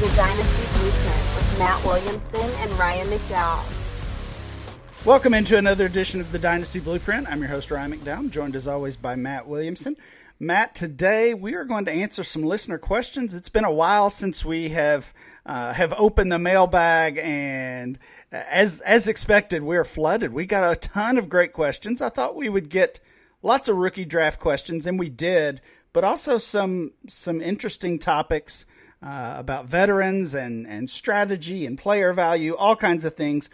the Dynasty Blueprint with Matt Williamson and Ryan McDowell. Welcome into another edition of the Dynasty Blueprint. I'm your host, Ryan McDowell, joined as always by Matt Williamson. Matt, today we are going to answer some listener questions. It's been a while since we have opened the mailbag, and as expected, we're flooded. We got a ton of great questions. I thought we would get lots of rookie draft questions, and we did, but also some interesting topics about veterans and strategy and player value, all kinds of things.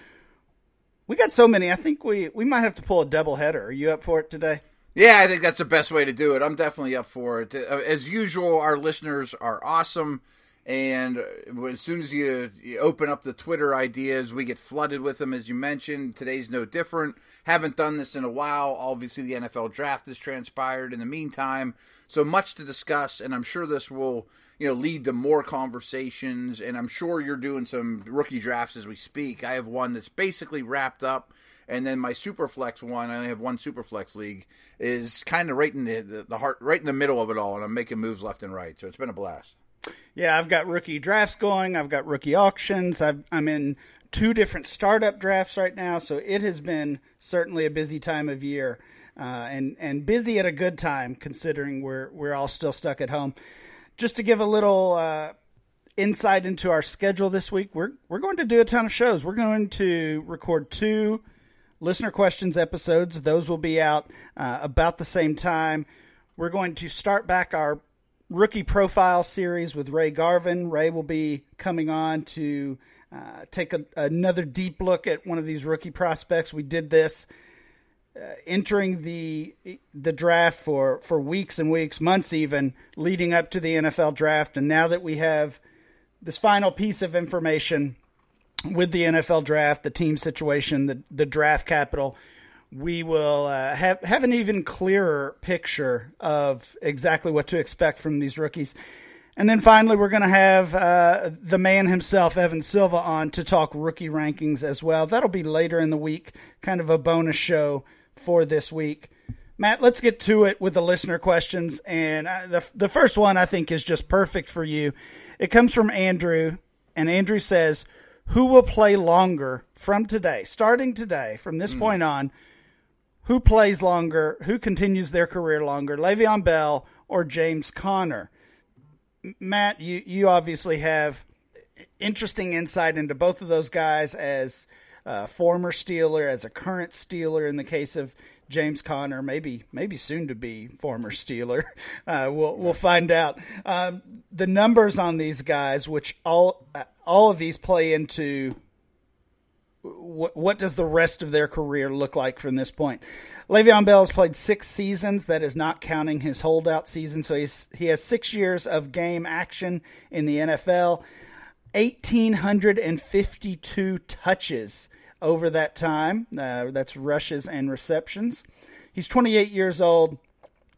We got so many, I think we might have to pull a doubleheader. Are you up for it today? Yeah, I think that's the best way to do it. I'm definitely up for it. As usual, our listeners are awesome, and as soon as you open up the Twitter ideas, we get flooded with them, as you mentioned. Today's no different. Haven't done this in a while. Obviously, the NFL draft has transpired in the meantime, so much to discuss, and I'm sure this will lead to more conversations, and I'm sure you're doing some rookie drafts as we speak. I have one that's basically wrapped up. And then my Superflex one, I only have one Superflex league, is kind of right in the heart, right in the middle of it all, and I'm making moves left and right. So it's been a blast. Yeah, I've got rookie drafts going. I've got rookie auctions. I'm in two different startup drafts right now. So it has been certainly a busy time of year, and busy at a good time considering we're all still stuck at home. Just to give a little insight into our schedule this week, we're going to do a ton of shows. We're going to record two listener questions episodes. Those will be out about the same time. We're going to start back our rookie profile series with Ray Garvin. Ray will be coming on to take another deep look at one of these rookie prospects. We did this entering the draft for weeks and weeks, months even, leading up to the NFL draft. And now that we have this final piece of information with the NFL draft, the team situation, the draft capital, we will have an even clearer picture of exactly what to expect from these rookies. And then finally, we're going to have the man himself, Evan Silva, on to talk rookie rankings as well. That'll be later in the week, kind of a bonus show for this week. Matt, let's get to it with the listener questions. And the first one I think is just perfect for you. It comes from Andrew, and Andrew says, who will play longer from today, starting today, from this point on? Who plays longer? Who continues their career longer, Le'Veon Bell or James Conner? Matt, you obviously have interesting insight into both of those guys as a former Steeler, as a current Steeler in the case of James Conner, maybe soon to be former Steeler. We'll find out. The numbers on these guys, which all of these play into what does the rest of their career look like from this point. Le'Veon Bell has played 6 seasons. That is not counting his holdout season. So he has 6 years of game action in the NFL, 1,852 touches over that time. That's rushes and receptions. He's 28 years old,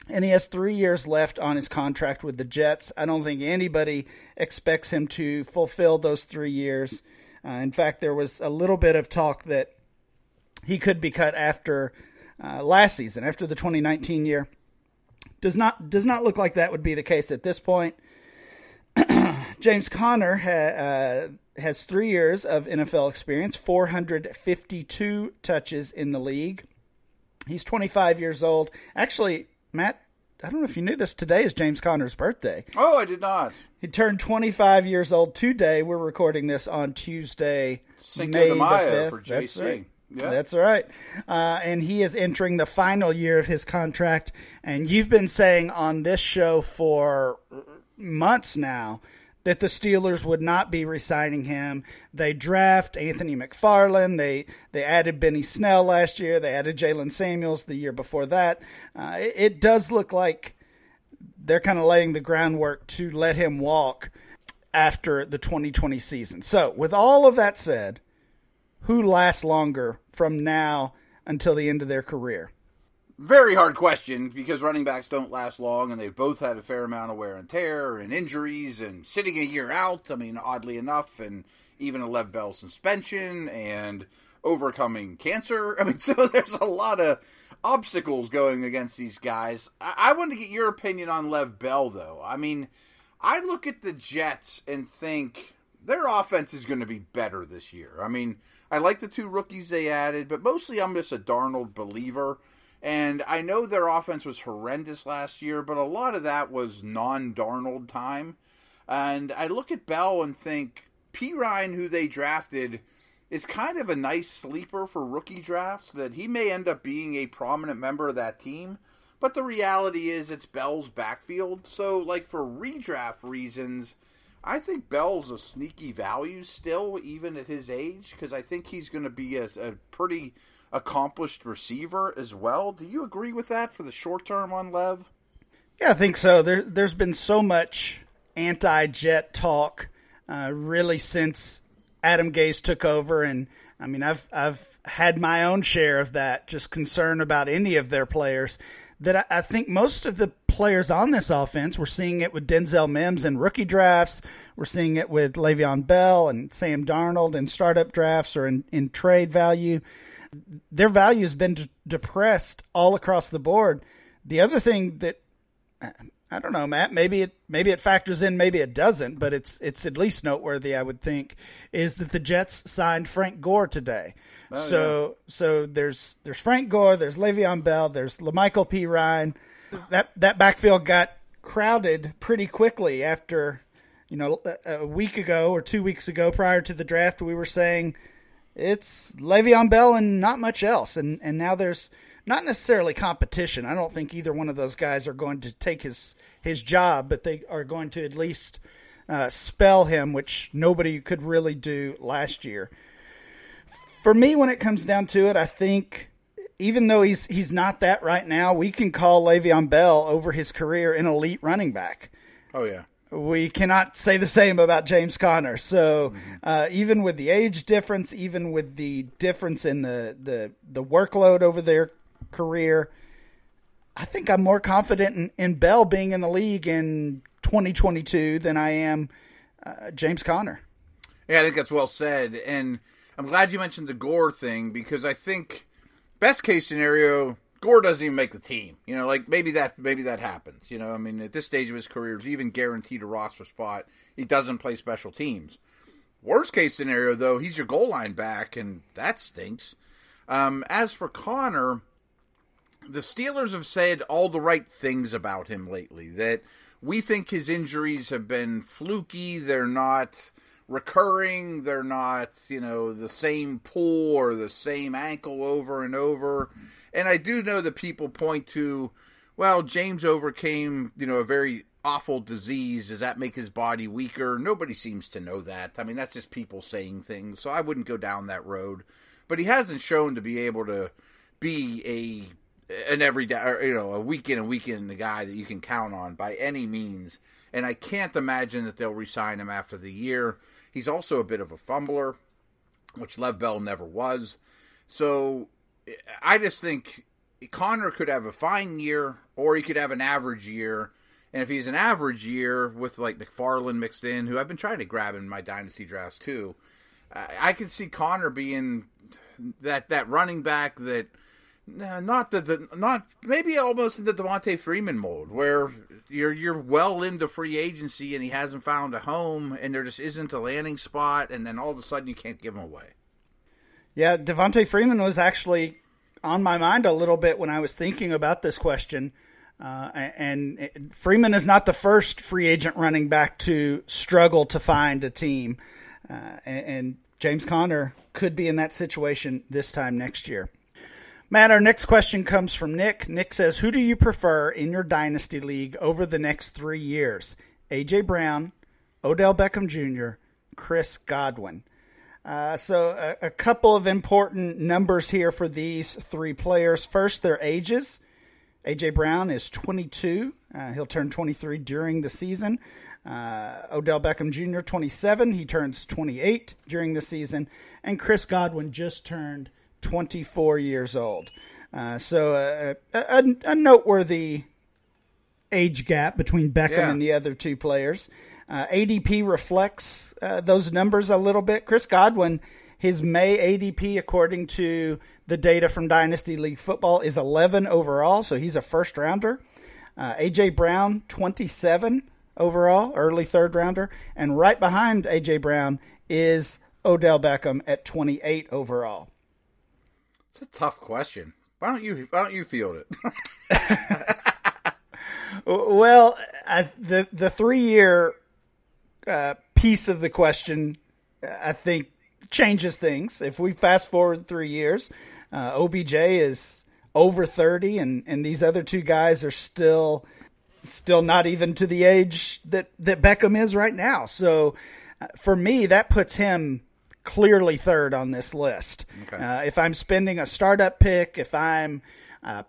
and he has 3 years left on his contract with the Jets. I don't think anybody expects him to fulfill those 3 years. In fact, there was a little bit of talk that he could be cut after last season, after the 2019 year. Does not look like that would be the case at this point. James Conner has 3 years of NFL experience, 452 touches in the league. He's 25 years old. Actually, Matt, I don't know if you knew this. Today is James Conner's birthday. Oh, I did not. He turned 25 years old today. We're recording this on Tuesday, Cinco May de Mayo the 5th. For JC. That's right. Yeah. That's right. And he is entering the final year of his contract. And you've been saying on this show for months now that the Steelers would not be re-signing him. They draft Anthony McFarland. They added Benny Snell last year. They added Jalen Samuels the year before that. It does look like they're kind of laying the groundwork to let him walk after the 2020 season. So with all of that said, who lasts longer from now until the end of their career? Very hard question, because running backs don't last long, and they've both had a fair amount of wear and tear and injuries and sitting a year out, I mean, oddly enough, and even a Lev Bell suspension and overcoming cancer. I mean, so there's a lot of obstacles going against these guys. I wanted to get your opinion on Lev Bell, though. I mean, I look at the Jets and think, Their offense is going to be better this year. I mean, I like the two rookies they added, but mostly I'm just a Darnold believer. And I know their offense was horrendous last year, but a lot of that was non-Darnold time. And I look at Bell and think Perine, who they drafted, is kind of a nice sleeper for rookie drafts, that he may end up being a prominent member of that team. But the reality is it's Bell's backfield. So, like, for redraft reasons, I think Bell's a sneaky value still, even at his age, because I think he's going to be a pretty accomplished receiver as well. Do you agree with that for the short term on Lev? Yeah, I think so. There's been so much anti-Jet talk really since Adam Gase took over, and I mean, I've had my own share of that, just concern about any of their players. That I think most of the players on this offense, we're seeing it with Denzel Mims in rookie drafts. We're seeing it with Le'Veon Bell and Sam Darnold in startup drafts or in trade value. Their value has been depressed all across the board. The other thing that, I don't know, Matt, maybe it factors in, maybe it doesn't, but it's at least noteworthy, I would think, is that the Jets signed Frank Gore today. Oh, so yeah. So there's Frank Gore, there's Le'Veon Bell, there's LaMichael Perine. That backfield got crowded pretty quickly after, you know, a week ago or 2 weeks ago prior to the draft, we were saying it's Le'Veon Bell and not much else. And now there's not necessarily competition. I don't think either one of those guys are going to take his job, but they are going to at least spell him, which nobody could really do last year. For me, when it comes down to it, I think even though he's not that right now, we can call Le'Veon Bell over his career an elite running back. Oh, yeah. We cannot say the same about James Conner. So even with the age difference, even with the difference in the workload over their career, I think I'm more confident in Bell being in the league in 2022 than I am James Conner. Yeah, I think that's well said. And I'm glad you mentioned the Gore thing, because I think best case scenario, Gore doesn't even make the team. You know, like maybe that happens. You know, I mean, at this stage of his career, he's even guaranteed a roster spot. He doesn't play special teams. Worst case scenario, though, he's your goal line back, and that stinks. As for Connor, the Steelers have said all the right things about him lately, that we think his injuries have been fluky, they're not recurring, they're not, you know, the same pull or the same ankle over and over. And I do know that people point to, well, James overcame, you know, a very awful disease. Does that make his body weaker? Nobody seems to know that. I mean, that's just people saying things, so I wouldn't go down that road. But he hasn't shown to be able to be an everyday, or, you know, a week in and week in, the guy that you can count on by any means. And I can't imagine that they'll re-sign him after the year. He's also a bit of a fumbler, which Lev Bell never was. So I just think Connor could have a fine year, or he could have an average year. And if he's an average year with, like, McFarland mixed in, who I've been trying to grab in my dynasty drafts too, I can see Connor being that running back that, maybe almost in the Devontae Freeman mold, where you're well into free agency and he hasn't found a home, and there just isn't a landing spot, and then all of a sudden you can't give him away. Yeah, Devontae Freeman was actually on my mind a little bit when I was thinking about this question. And Freeman is not the first free agent running back to struggle to find a team. And James Conner could be in that situation this time next year. Matt, our next question comes from Nick. Nick says, who do you prefer in your dynasty league over the next 3 years? A.J. Brown, Odell Beckham Jr., Chris Godwin. So a couple of important numbers here for these three players. First, their ages. A.J. Brown is 22. He'll turn 23 during the season. Odell Beckham Jr., 27. He turns 28 during the season. And Chris Godwin just turned 24 years old. So a noteworthy age gap between Beckham and the other two players. ADP reflects those numbers a little bit. Chris Godwin, his May ADP, according to the data from Dynasty League Football, is 11 overall, so he's a first-rounder. A.J. Brown, 27. overall, early third rounder. And right behind A.J. Brown is Odell Beckham at 28 overall. It's a tough question. Why don't you field it? Well, the three-year piece of the question, I think, changes things. If we fast forward 3 years, OBJ is over 30, and these other two guys are still not even to the age that Beckham is right now. So for me, that puts him clearly third on this list. Okay. If I'm spending a startup pick, if I'm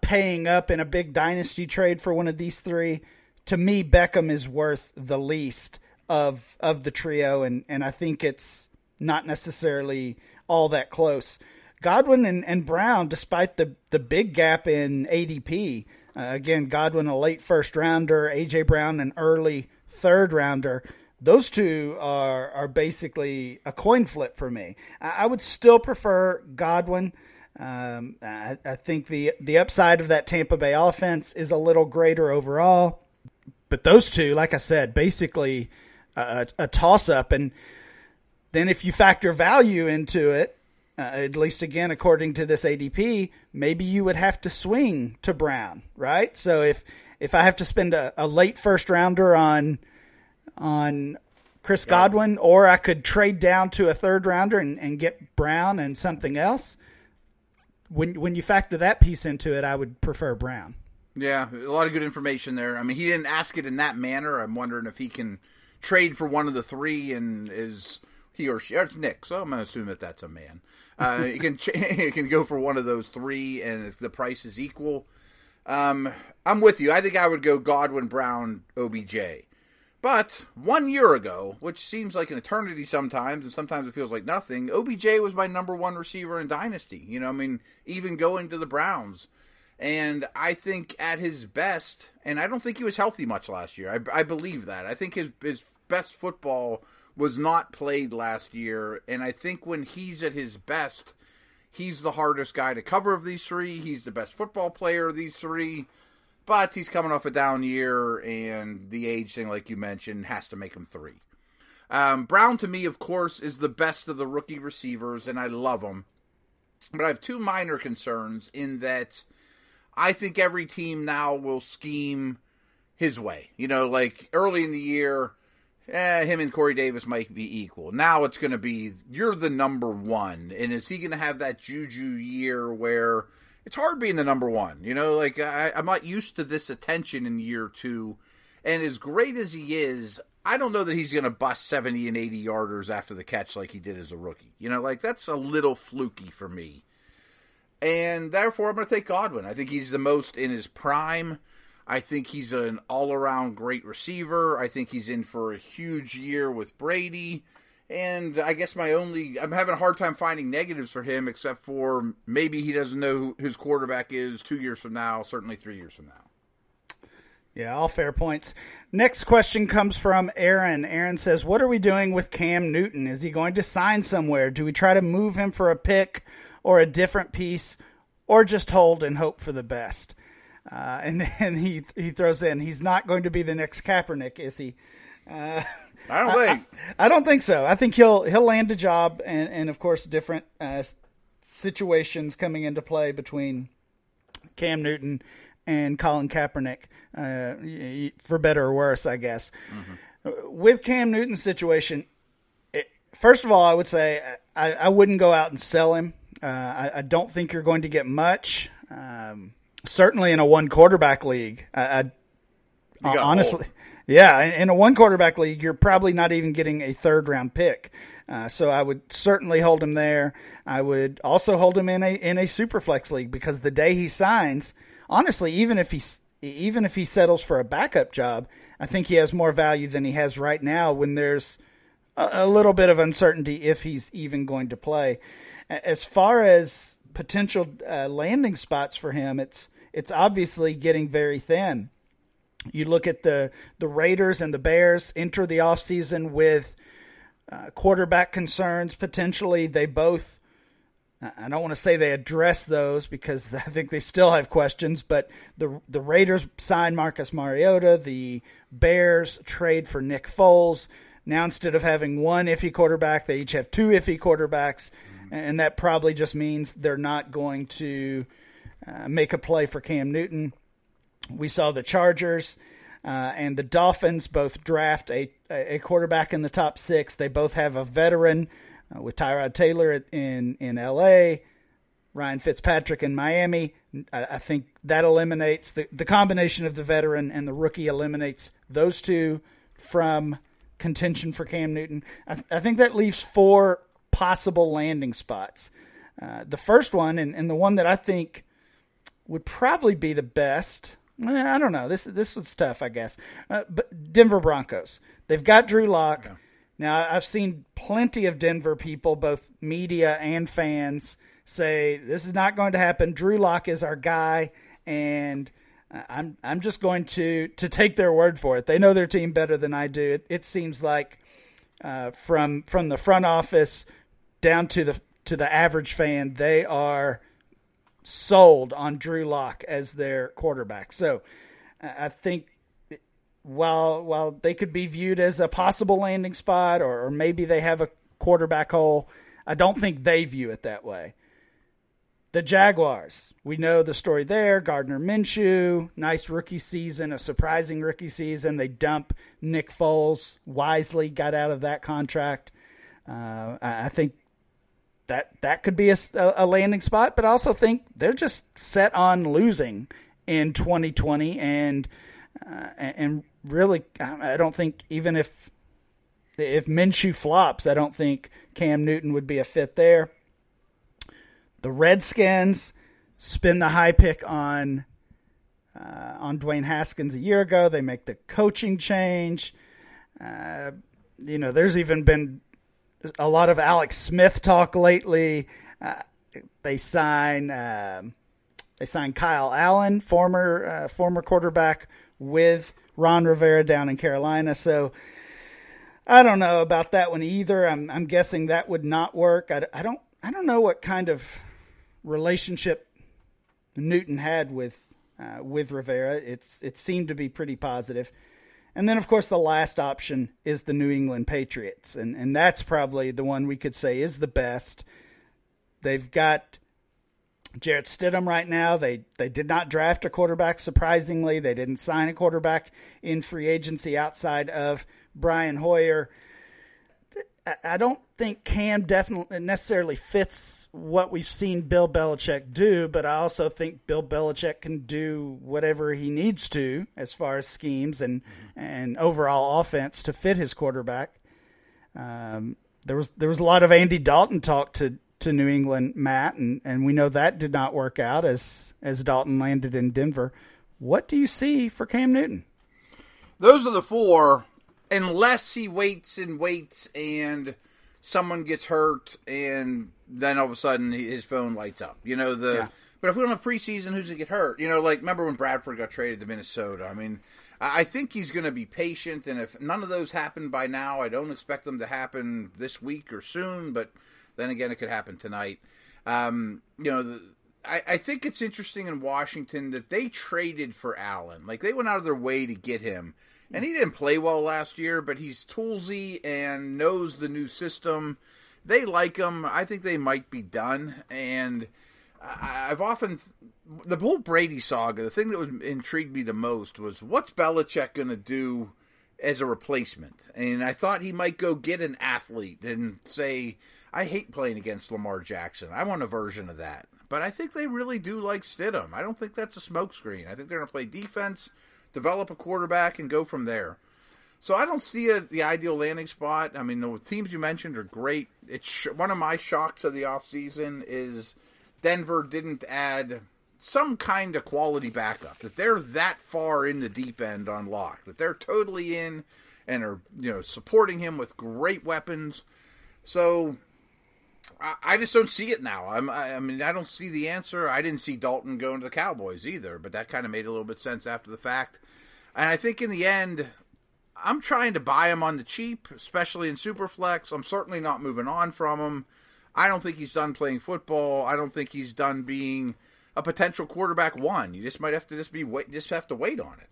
paying up in a big dynasty trade for one of these three, to me, Beckham is worth the least of the trio, and I think it's not necessarily all that close. Godwin and Brown, despite the big gap in ADP, again, Godwin a late first rounder, A.J. Brown an early third rounder, those two are basically a coin flip for me. I would still prefer Godwin. I think the upside of that Tampa Bay offense is a little greater overall. But those two, like I said, basically a toss-up. And then if you factor value into it, at least again, according to this ADP, maybe you would have to swing to Brown, right? So if I have to spend a late first rounder on Chris Godwin, or I could trade down to a third rounder and get Brown and something else, when you factor that piece into it, I would prefer Brown. Yeah, a lot of good information there. I mean, he didn't ask it in that manner. I'm wondering if he can trade for one of the three and is... He or she, or it's Nick, so I'm going to assume that that's a man. You can go for one of those three, and if the price is equal. I'm with you. I think I would go Godwin, Brown, OBJ. But 1 year ago, which seems like an eternity sometimes, and sometimes it feels like nothing, OBJ was my number one receiver in Dynasty. You know, I mean, even going to the Browns. And I think at his best, and I don't think he was healthy much last year. I believe that. I think his best football was not played last year, and I think when he's at his best, he's the hardest guy to cover of these three. He's the best football player of these three, but he's coming off a down year, and the age thing, like you mentioned, has to make him three. Brown, to me, of course, is the best of the rookie receivers, and I love him, but I have two minor concerns in that I think every team now will scheme his way. You know, like early in the year, him and Corey Davis might be equal. Now it's going to be, you're the number one. And is he going to have that juju year where it's hard being the number one? You know, like I'm not used to this attention in year two. And as great as he is, I don't know that he's going to bust 70 and 80 yarders after the catch like he did as a rookie. You know, like that's a little fluky for me. And therefore, I'm going to take Godwin. I think he's the most in his prime. I think he's an all-around great receiver. I think he's in for a huge year with Brady. And I guess I'm having a hard time finding negatives for him, except for maybe he doesn't know who his quarterback is 2 years from now, certainly 3 years from now. Yeah, all fair points. Next question comes from Aaron. Aaron says, what are we doing with Cam Newton? Is he going to sign somewhere? Do we try to move him for a pick or a different piece, or just hold and hope for the best? And then he throws in, he's not going to be the next Kaepernick, is he? I don't think so. I think he'll land a job, and of course, different situations coming into play between Cam Newton and Colin Kaepernick, for better or worse, I guess. Mm-hmm. With Cam Newton's situation, first of all, I would say I wouldn't go out and sell him. I don't think you're going to get much. Certainly in a one quarterback league, I honestly, old. Yeah, in a one quarterback league, you're probably not even getting a third round pick. So I would certainly hold him there. I would also hold him in a super flex league, because the day he signs, honestly, even if he settles for a backup job, I think he has more value than he has right now, when there's a little bit of uncertainty if he's even going to play. As far as potential landing spots for him, it's obviously getting very thin. You look at the Raiders and the Bears enter the offseason with quarterback concerns. Potentially, they both I don't want to say they address those because I think they still have questions, but the Raiders signed Marcus Mariota. The Bears trade for Nick Foles. Now instead of having one iffy quarterback, they each have two iffy quarterbacks, and that probably just means they're not going to make a play for Cam Newton. We saw the Chargers and the Dolphins both draft a quarterback in the top six. They both have a veteran with Tyrod Taylor in L.A., Ryan Fitzpatrick in Miami. I think that eliminates the combination of the veteran and the rookie eliminates those two from contention for Cam Newton. I think that leaves four possible landing spots. The first one, and the one that I think would probably be the best, I don't know. This was tough, I guess. But Denver Broncos. They've got Drew Lock. Yeah. Now, I've seen plenty of Denver people, both media and fans, say this is not going to happen. Drew Lock is our guy, and I'm just going to take their word for it. They know their team better than I do. It seems like from the front office down to the average fan, they are sold on Drew Lock as their quarterback. So I think while they could be viewed as a possible landing spot or maybe they have a quarterback hole, I don't think they view it that way. The Jaguars, we know the story there. Gardner Minshew, nice rookie season, a surprising rookie season. They dump Nick Foles, wisely got out of that contract. I think that could be a landing spot, but I also think they're just set on losing in 2020 and really, I don't think even if Minshew flops, I don't think Cam Newton would be a fit there. The Redskins spend the high pick on Dwayne Haskins a year ago. They make the coaching change. There's even been a lot of Alex Smith talk lately. They sign Kyle Allen, former quarterback with Ron Rivera down in Carolina. So I don't know about that one either. I'm guessing that would not work. I don't know what kind of relationship Newton had with Rivera. It seemed to be pretty positive. And then, of course, the last option is the New England Patriots, and that's probably the one we could say is the best. They've got Jared Stidham right now. They did not draft a quarterback, surprisingly. They didn't sign a quarterback in free agency outside of Brian Hoyer. I don't think Cam definitely necessarily fits what we've seen Bill Belichick do, but I also think Bill Belichick can do whatever he needs to as far as schemes and overall offense to fit his quarterback. There was a lot of Andy Dalton talk to New England, Matt, and we know that did not work out as Dalton landed in Denver. What do you see for Cam Newton? Those are the four. Unless he waits and someone gets hurt and then all of a sudden his phone lights up. Yeah. But if we don't have preseason, who's going to get hurt? Remember when Bradford got traded to Minnesota? I mean, I think he's going to be patient, and if none of those happen by now, I don't expect them to happen this week or soon, but then again, it could happen tonight. I think it's interesting in Washington that they traded for Allen. They went out of their way to get him. And he didn't play well last year, but he's toolsy and knows the new system. They like him. I think they might be done. And I've often the whole Brady saga, the thing that intrigued me the most was what's Belichick going to do as a replacement? And I thought he might go get an athlete and say, I hate playing against Lamar Jackson. I want a version of that. But I think they really do like Stidham. I don't think that's a smokescreen. I think they're going to play defense, develop a quarterback, and go from there. So I don't see the ideal landing spot. I mean, the teams you mentioned are great. One of my shocks of the offseason is Denver didn't add some kind of quality backup, that they're that far in the deep end on Lock, that they're totally in and are supporting him with great weapons. So I just don't see it now. I mean, I don't see the answer. I didn't see Dalton going to the Cowboys either, but that kind of made a little bit of sense after the fact. And I think in the end, I'm trying to buy him on the cheap, especially in Superflex. I'm certainly not moving on from him. I don't think he's done playing football. I don't think he's done being a potential quarterback one. You just might have to just have to wait on it.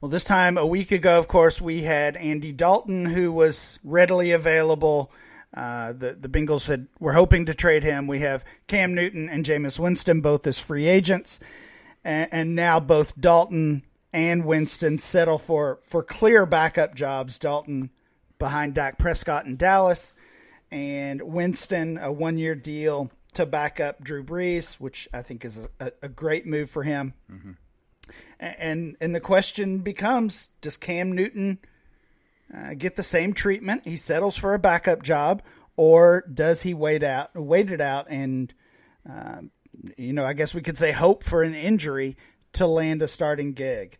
Well, this time a week ago, of course, we had Andy Dalton, who was readily available. The Bengals were hoping to trade him. We have Cam Newton and Jameis Winston, both as free agents. And now both Dalton and Winston settle for clear backup jobs. Dalton behind Dak Prescott in Dallas, and Winston a one-year deal to back up Drew Brees, which I think is a great move for him. Mm-hmm. And the question becomes, does Cam Newton get the same treatment? He settles for a backup job, or does he wait it out and I guess we could say hope for an injury to land a starting gig.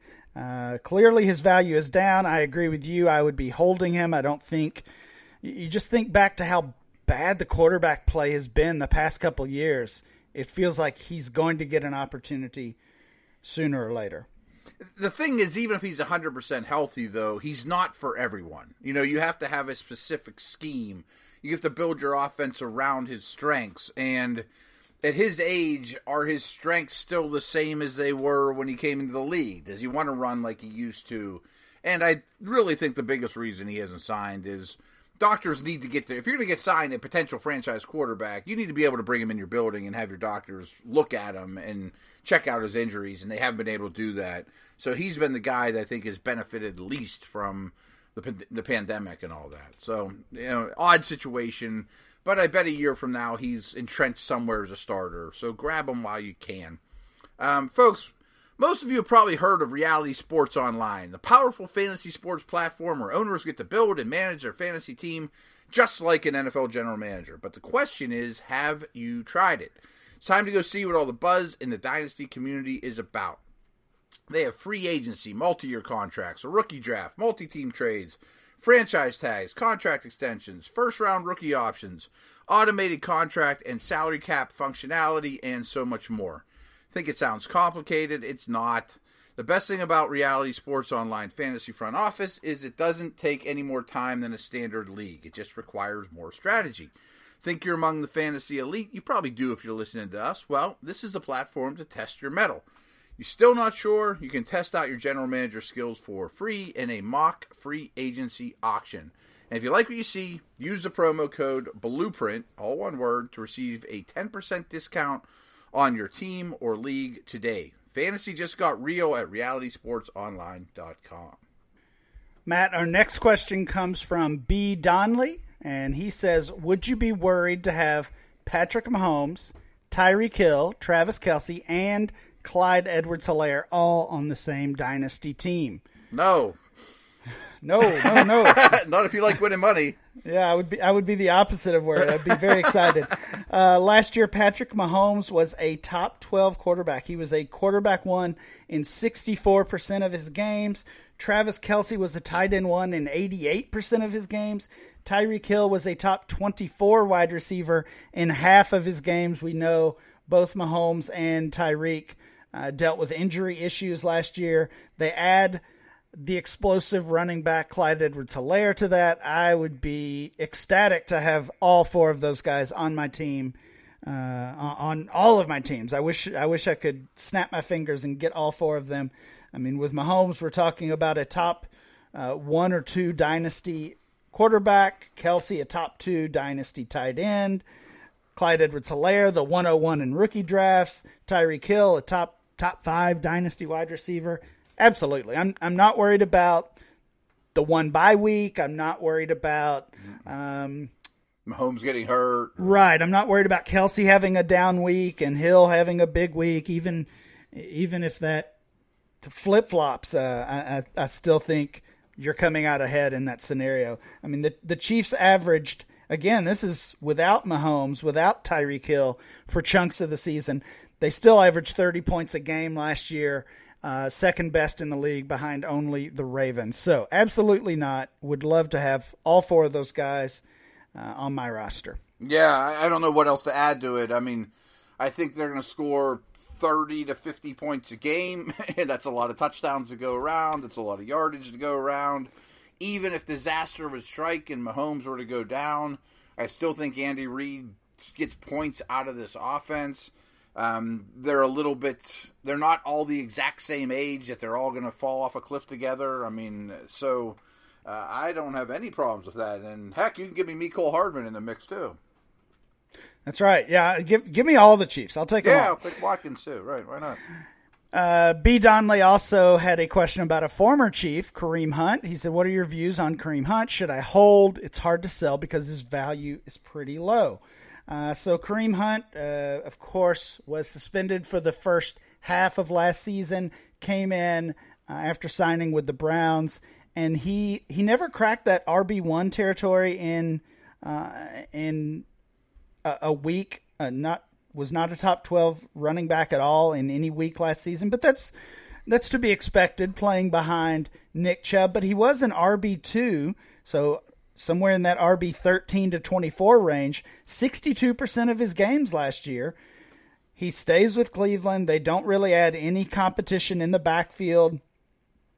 Clearly his value is down. I agree with you. I would be holding him. I don't think – you just think back to how bad the quarterback play has been the past couple years. It feels like he's going to get an opportunity sooner or later. The thing is, even if he's 100% healthy, though, he's not for everyone. You know, you have to have a specific scheme. You have to build your offense around his strengths, and – at his age, are his strengths still the same as they were when he came into the league? Does he want to run like he used to? And I really think the biggest reason he hasn't signed is doctors need to get there. If you're going to get signed a potential franchise quarterback, you need to be able to bring him in your building and have your doctors look at him and check out his injuries, and they haven't been able to do that. So he's been the guy that I think has benefited least from the pandemic and all that. So, you know, odd situation. But I bet a year from now he's entrenched somewhere as a starter. So grab him while you can. Folks, most of you have probably heard of Reality Sports Online, the powerful fantasy sports platform where owners get to build and manage their fantasy team just like an NFL general manager. But the question is, have you tried it? It's time to go see what all the buzz in the Dynasty community is about. They have free agency, multi-year contracts, a rookie draft, multi-team trades, franchise tags, contract extensions, first-round rookie options, automated contract and salary cap functionality, and so much more. I think it sounds complicated. It's not. The best thing about Reality Sports Online Fantasy Front Office is it doesn't take any more time than a standard league. It just requires more strategy. Think you're among the fantasy elite? You probably do if you're listening to us. Well, this is the platform to test your mettle. You're still not sure? You can test out your general manager skills for free in a mock free agency auction. And if you like what you see, use the promo code BLUEPRINT, all one word, to receive a 10% discount on your team or league today. Fantasy just got real at realitysportsonline.com. Matt, our next question comes from B. Donnelly, and he says, would you be worried to have Patrick Mahomes, Tyreek Hill, Travis Kelce, and Clyde Edwards-Helaire all on the same dynasty team? No. No. Not if you like winning money. Yeah, I would be the opposite of worried. I'd be very excited. Last year, Patrick Mahomes was a top 12 quarterback. He was a quarterback one in 64% of his games. Travis Kelce was a tight end one in 88% of his games. Tyreek Hill was a top 24 wide receiver in half of his games. We know both Mahomes and Tyreek dealt with injury issues last year. They add the explosive running back Clyde Edwards-Helaire to that. I would be ecstatic to have all four of those guys on my team, on all of my teams. I wish I could snap my fingers and get all four of them. I mean, with Mahomes, we're talking about a top one or two dynasty quarterback, Kelce a top two dynasty tight end, Clyde Edwards-Helaire, the 101 in rookie drafts, Tyreek Hill, a top five dynasty wide receiver. Absolutely. I'm not worried about the one bye week. I'm not worried about Mahomes getting hurt. Right. I'm not worried about Kelce having a down week and Hill having a big week. Even if that flip-flops, I still think you're coming out ahead in that scenario. I mean, the Chiefs averaged, again, this is without Mahomes, without Tyreek Hill for chunks of the season. They still averaged 30 points a game last year, second best in the league behind only the Ravens. So absolutely not. Would love to have all four of those guys on my roster. Yeah, I don't know what else to add to it. I mean, I think they're going to score 30 to 50 points a game. That's a lot of touchdowns to go around. It's a lot of yardage to go around. Even if disaster would strike and Mahomes were to go down, I still think Andy Reid gets points out of this offense. They're a little bit, they're not all the exact same age that they're all going to fall off a cliff together. I mean, so I don't have any problems with that. And heck, you can give me Mecole Hardman in the mix too. That's right. Yeah, give me all the Chiefs. I'll take them all. Yeah, I'll pick Watkins too. Right, why not? B. Donnelly also had a question about a former Chief, Kareem Hunt. He said, what are your views on Kareem Hunt? Should I hold? It's hard to sell because his value is pretty low. So Kareem Hunt, of course, was suspended for the first half of last season, came in after signing with the Browns, and he never cracked that RB1 territory in a week, was not a top 12 running back at all in any week last season, but that's to be expected playing behind Nick Chubb. But he was an RB2, so somewhere in that RB 13 to 24 range, 62% of his games last year. He stays with Cleveland. They don't really add any competition in the backfield.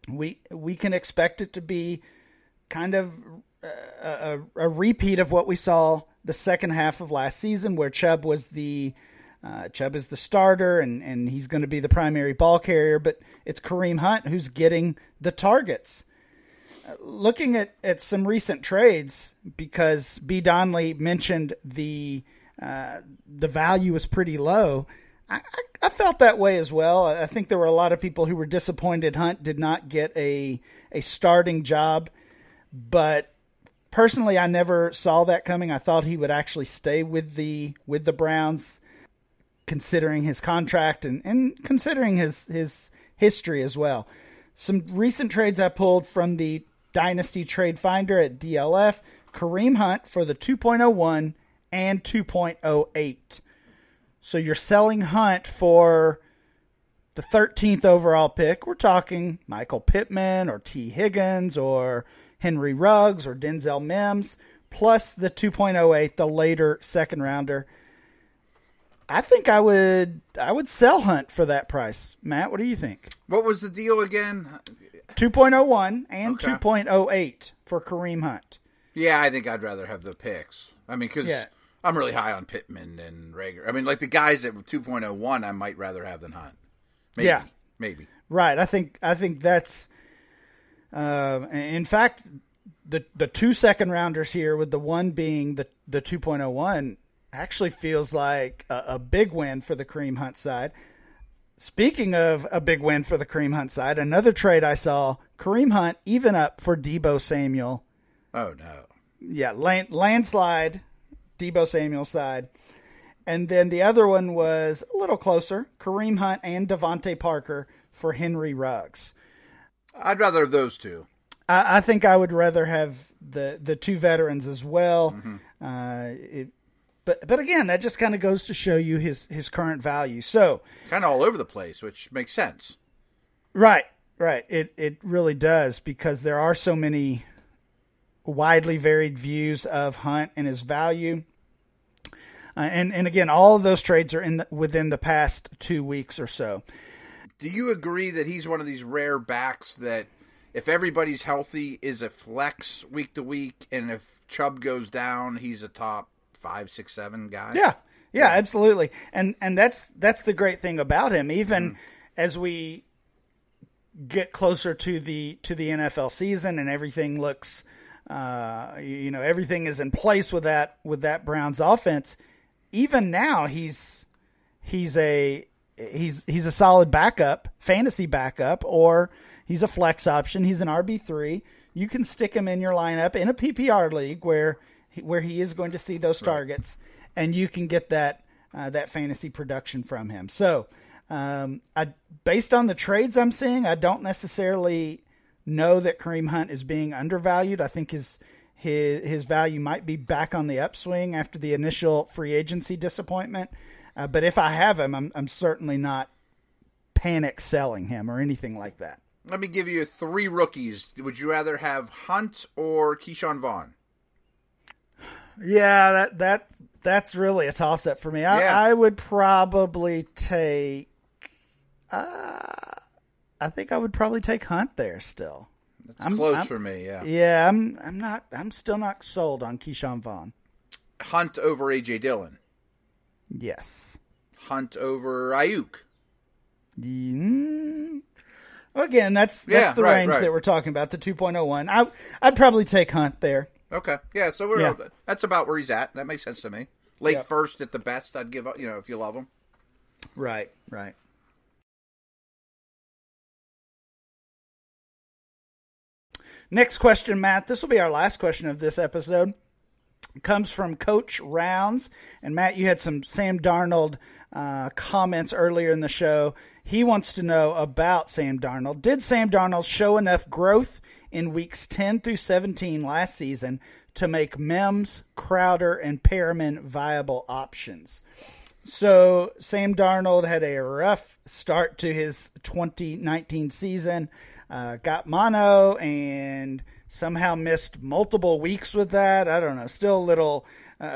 We can expect it to be kind of a repeat of what we saw the second half of last season, where Chubb is the starter and he's going to be the primary ball carrier, but it's Kareem Hunt who's getting the targets. Looking at some recent trades, because B. Donnelly mentioned the value was pretty low, I felt that way as well. I think there were a lot of people who were disappointed Hunt did not get a starting job, but personally, I never saw that coming. I thought he would actually stay with the Browns, considering his contract and considering his history as well. Some recent trades I pulled from the Dynasty Trade Finder at DLF, Kareem Hunt for the 2.01 and 2.08. So you're selling Hunt for the 13th overall pick. We're talking Michael Pittman or T. Higgins or Henry Ruggs or Denzel Mims, plus the 2.08, the later second rounder. I think I would sell Hunt for that price. Matt, what do you think? What was the deal again? 2.01 and 2.08 for Kareem Hunt. Yeah, I think I'd rather have the picks. I mean, because I'm really high on Pittman and Rager. I mean, like the guys at 2.01 I might rather have than Hunt. Maybe, yeah. Maybe. Right. I think that's... in fact, the 2 second rounders here, with the one being the 2.01, actually feels like a big win for the Kareem Hunt side. Speaking of a big win for the Kareem Hunt side, another trade I saw, Kareem Hunt even up for Debo Samuel. Oh no. Yeah. Landslide Debo Samuel side. And then the other one was a little closer, Kareem Hunt and Devontae Parker for Henry Ruggs. I'd rather have those two. I think I would rather have the two veterans as well. Mm-hmm. But again, that just kind of goes to show you his current value. So kind of all over the place, which makes sense. Right. It really does, because there are so many widely varied views of Hunt and his value. And again, all of those trades are within the past 2 weeks or so. Do you agree that he's one of these rare backs that, if everybody's healthy, is a flex week to week, and if Chubb goes down, he's a top 5, 6, 7 guy? Yeah, absolutely. And that's the great thing about him. Even as we get closer to the NFL season and everything looks, everything is in place with that Browns offense. Even now, he's a solid backup, fantasy backup, or he's a flex option. He's an RB3. You can stick him in your lineup in a PPR league where he is going to see those targets, and you can get that fantasy production from him. So based on the trades I'm seeing, I don't necessarily know that Kareem Hunt is being undervalued. I think his value might be back on the upswing after the initial free agency disappointment. But if I have him, I'm certainly not panic selling him or anything like that. Let me give you three rookies. Would you rather have Hunt or Keyshawn Vaughn? Yeah, that's really a toss-up for me. I would probably take... I think I would probably take Hunt there still. That's close for me. Yeah, I'm still not sold on Keyshawn Vaughn. Hunt over A.J. Dillon. Yes. Hunt over Ayuk. Again, that's the range that we're talking about, the 2.01. I'd probably take Hunt there. Okay. Yeah, so that's about where he's at. That makes sense to me. Late first at the best, I'd give up, if you love him. Right, right. Next question, Matt. This will be our last question of this episode. It comes from Coach Rounds. And, Matt, you had some Sam Darnold comments earlier in the show. He wants to know about Sam Darnold. Did Sam Darnold show enough growth in weeks 10 through 17 last season to make Mims, Crowder, and Perriman viable options? So Sam Darnold had a rough start to his 2019 season. Got mono and somehow missed multiple weeks with that. I don't know. Still a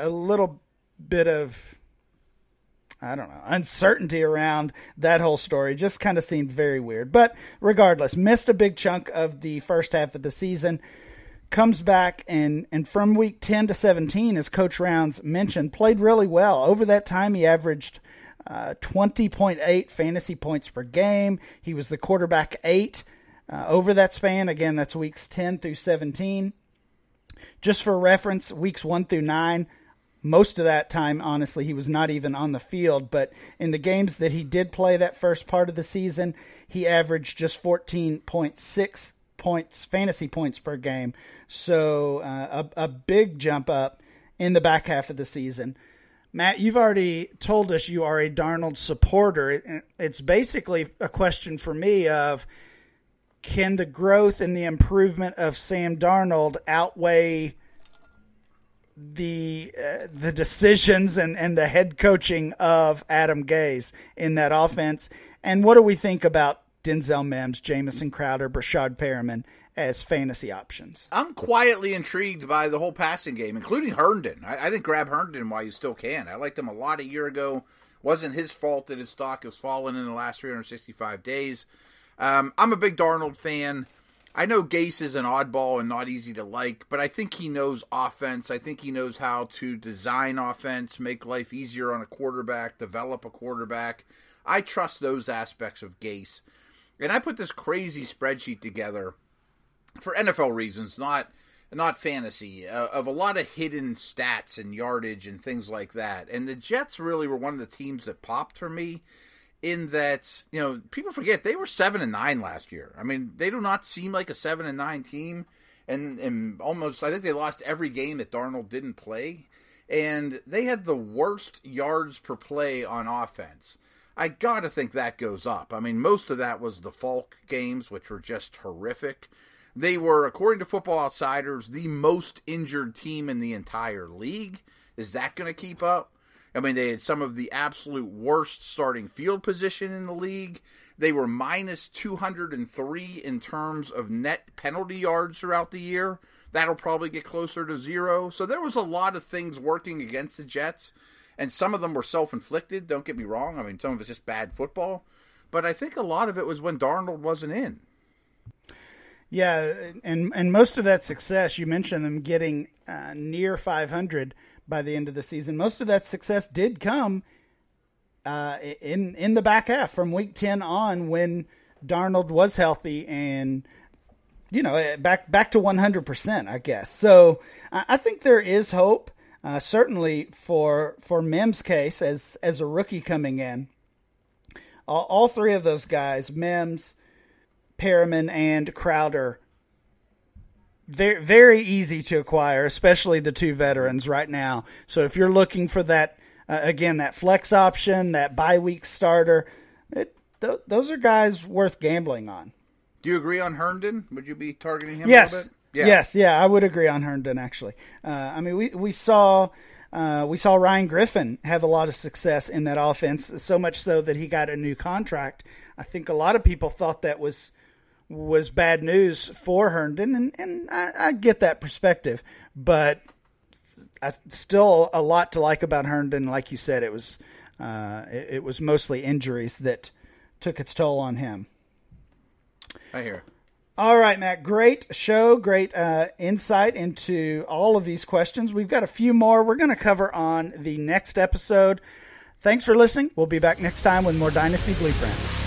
little bit of uncertainty around that whole story. Just kind of seemed very weird. But regardless, missed a big chunk of the first half of the season. Comes back and from week 10 to 17, as Coach Rounds mentioned, played really well. Over that time, he averaged 20.8 fantasy points per game. He was the quarterback 8. Over that span, again, that's weeks 10 through 17. Just for reference, weeks 1 through 9, most of that time, honestly, he was not even on the field. But in the games that he did play that first part of the season, he averaged just 14.6 points, fantasy points per game. So a big jump up in the back half of the season. Matt, you've already told us you are a Darnold supporter. It's basically a question for me of, can the growth and the improvement of Sam Darnold outweigh the decisions and the head coaching of Adam Gase in that offense? And what do we think about Denzel Mims, Jamison Crowder, Brashad Perriman as fantasy options? I'm quietly intrigued by the whole passing game, including Herndon. I think grab Herndon while you still can. I liked him a lot a year ago. Wasn't his fault that his stock has fallen in the last 365 days. I'm a big Darnold fan. I know Gase is an oddball and not easy to like, but I think he knows offense. I think he knows how to design offense, make life easier on a quarterback, develop a quarterback. I trust those aspects of Gase. And I put this crazy spreadsheet together for NFL reasons, not fantasy, of a lot of hidden stats and yardage and things like that. And the Jets really were one of the teams that popped for me, in that, people forget they were 7-9 last year. I mean, they do not seem like a 7-9 team, and almost, I think they lost every game that Darnold didn't play, and they had the worst yards per play on offense. I gotta think that goes up. I mean, most of that was the Falk games, which were just horrific. They were, according to Football Outsiders, the most injured team in the entire league. Is that going to keep up? I mean, they had some of the absolute worst starting field position in the league. They were minus 203 in terms of net penalty yards throughout the year. That'll probably get closer to 0. So there was a lot of things working against the Jets, and some of them were self-inflicted. Don't get me wrong. I mean, some of it's just bad football. But I think a lot of it was when Darnold wasn't in. Yeah, and most of that success, you mentioned them getting near 500 by the end of the season. Most of that success did come in the back half from week 10 on, when Darnold was healthy and, back to 100%, I guess. So I think there is hope, certainly for Mims' case as a rookie coming in. All three of those guys, Mims, Perriman, and Crowder, they're very easy to acquire, especially the two veterans right now. So if you're looking for that, again, that flex option, that bye week starter, those are guys worth gambling on. Do you agree on Herndon? Would you be targeting him a little bit? Yes, I would agree on Herndon, actually. I mean, we saw Ryan Griffin have a lot of success in that offense, so much so that he got a new contract. I think a lot of people thought that was bad news for Herndon, and I get that perspective, but I still a lot to like about Herndon. Like you said, it was mostly injuries that took its toll on him. I hear. All right, Matt, great show, great insight into all of these questions. We've got a few more we're going to cover on the next episode. Thanks for listening. We'll be back next time with more Dynasty Blueprint.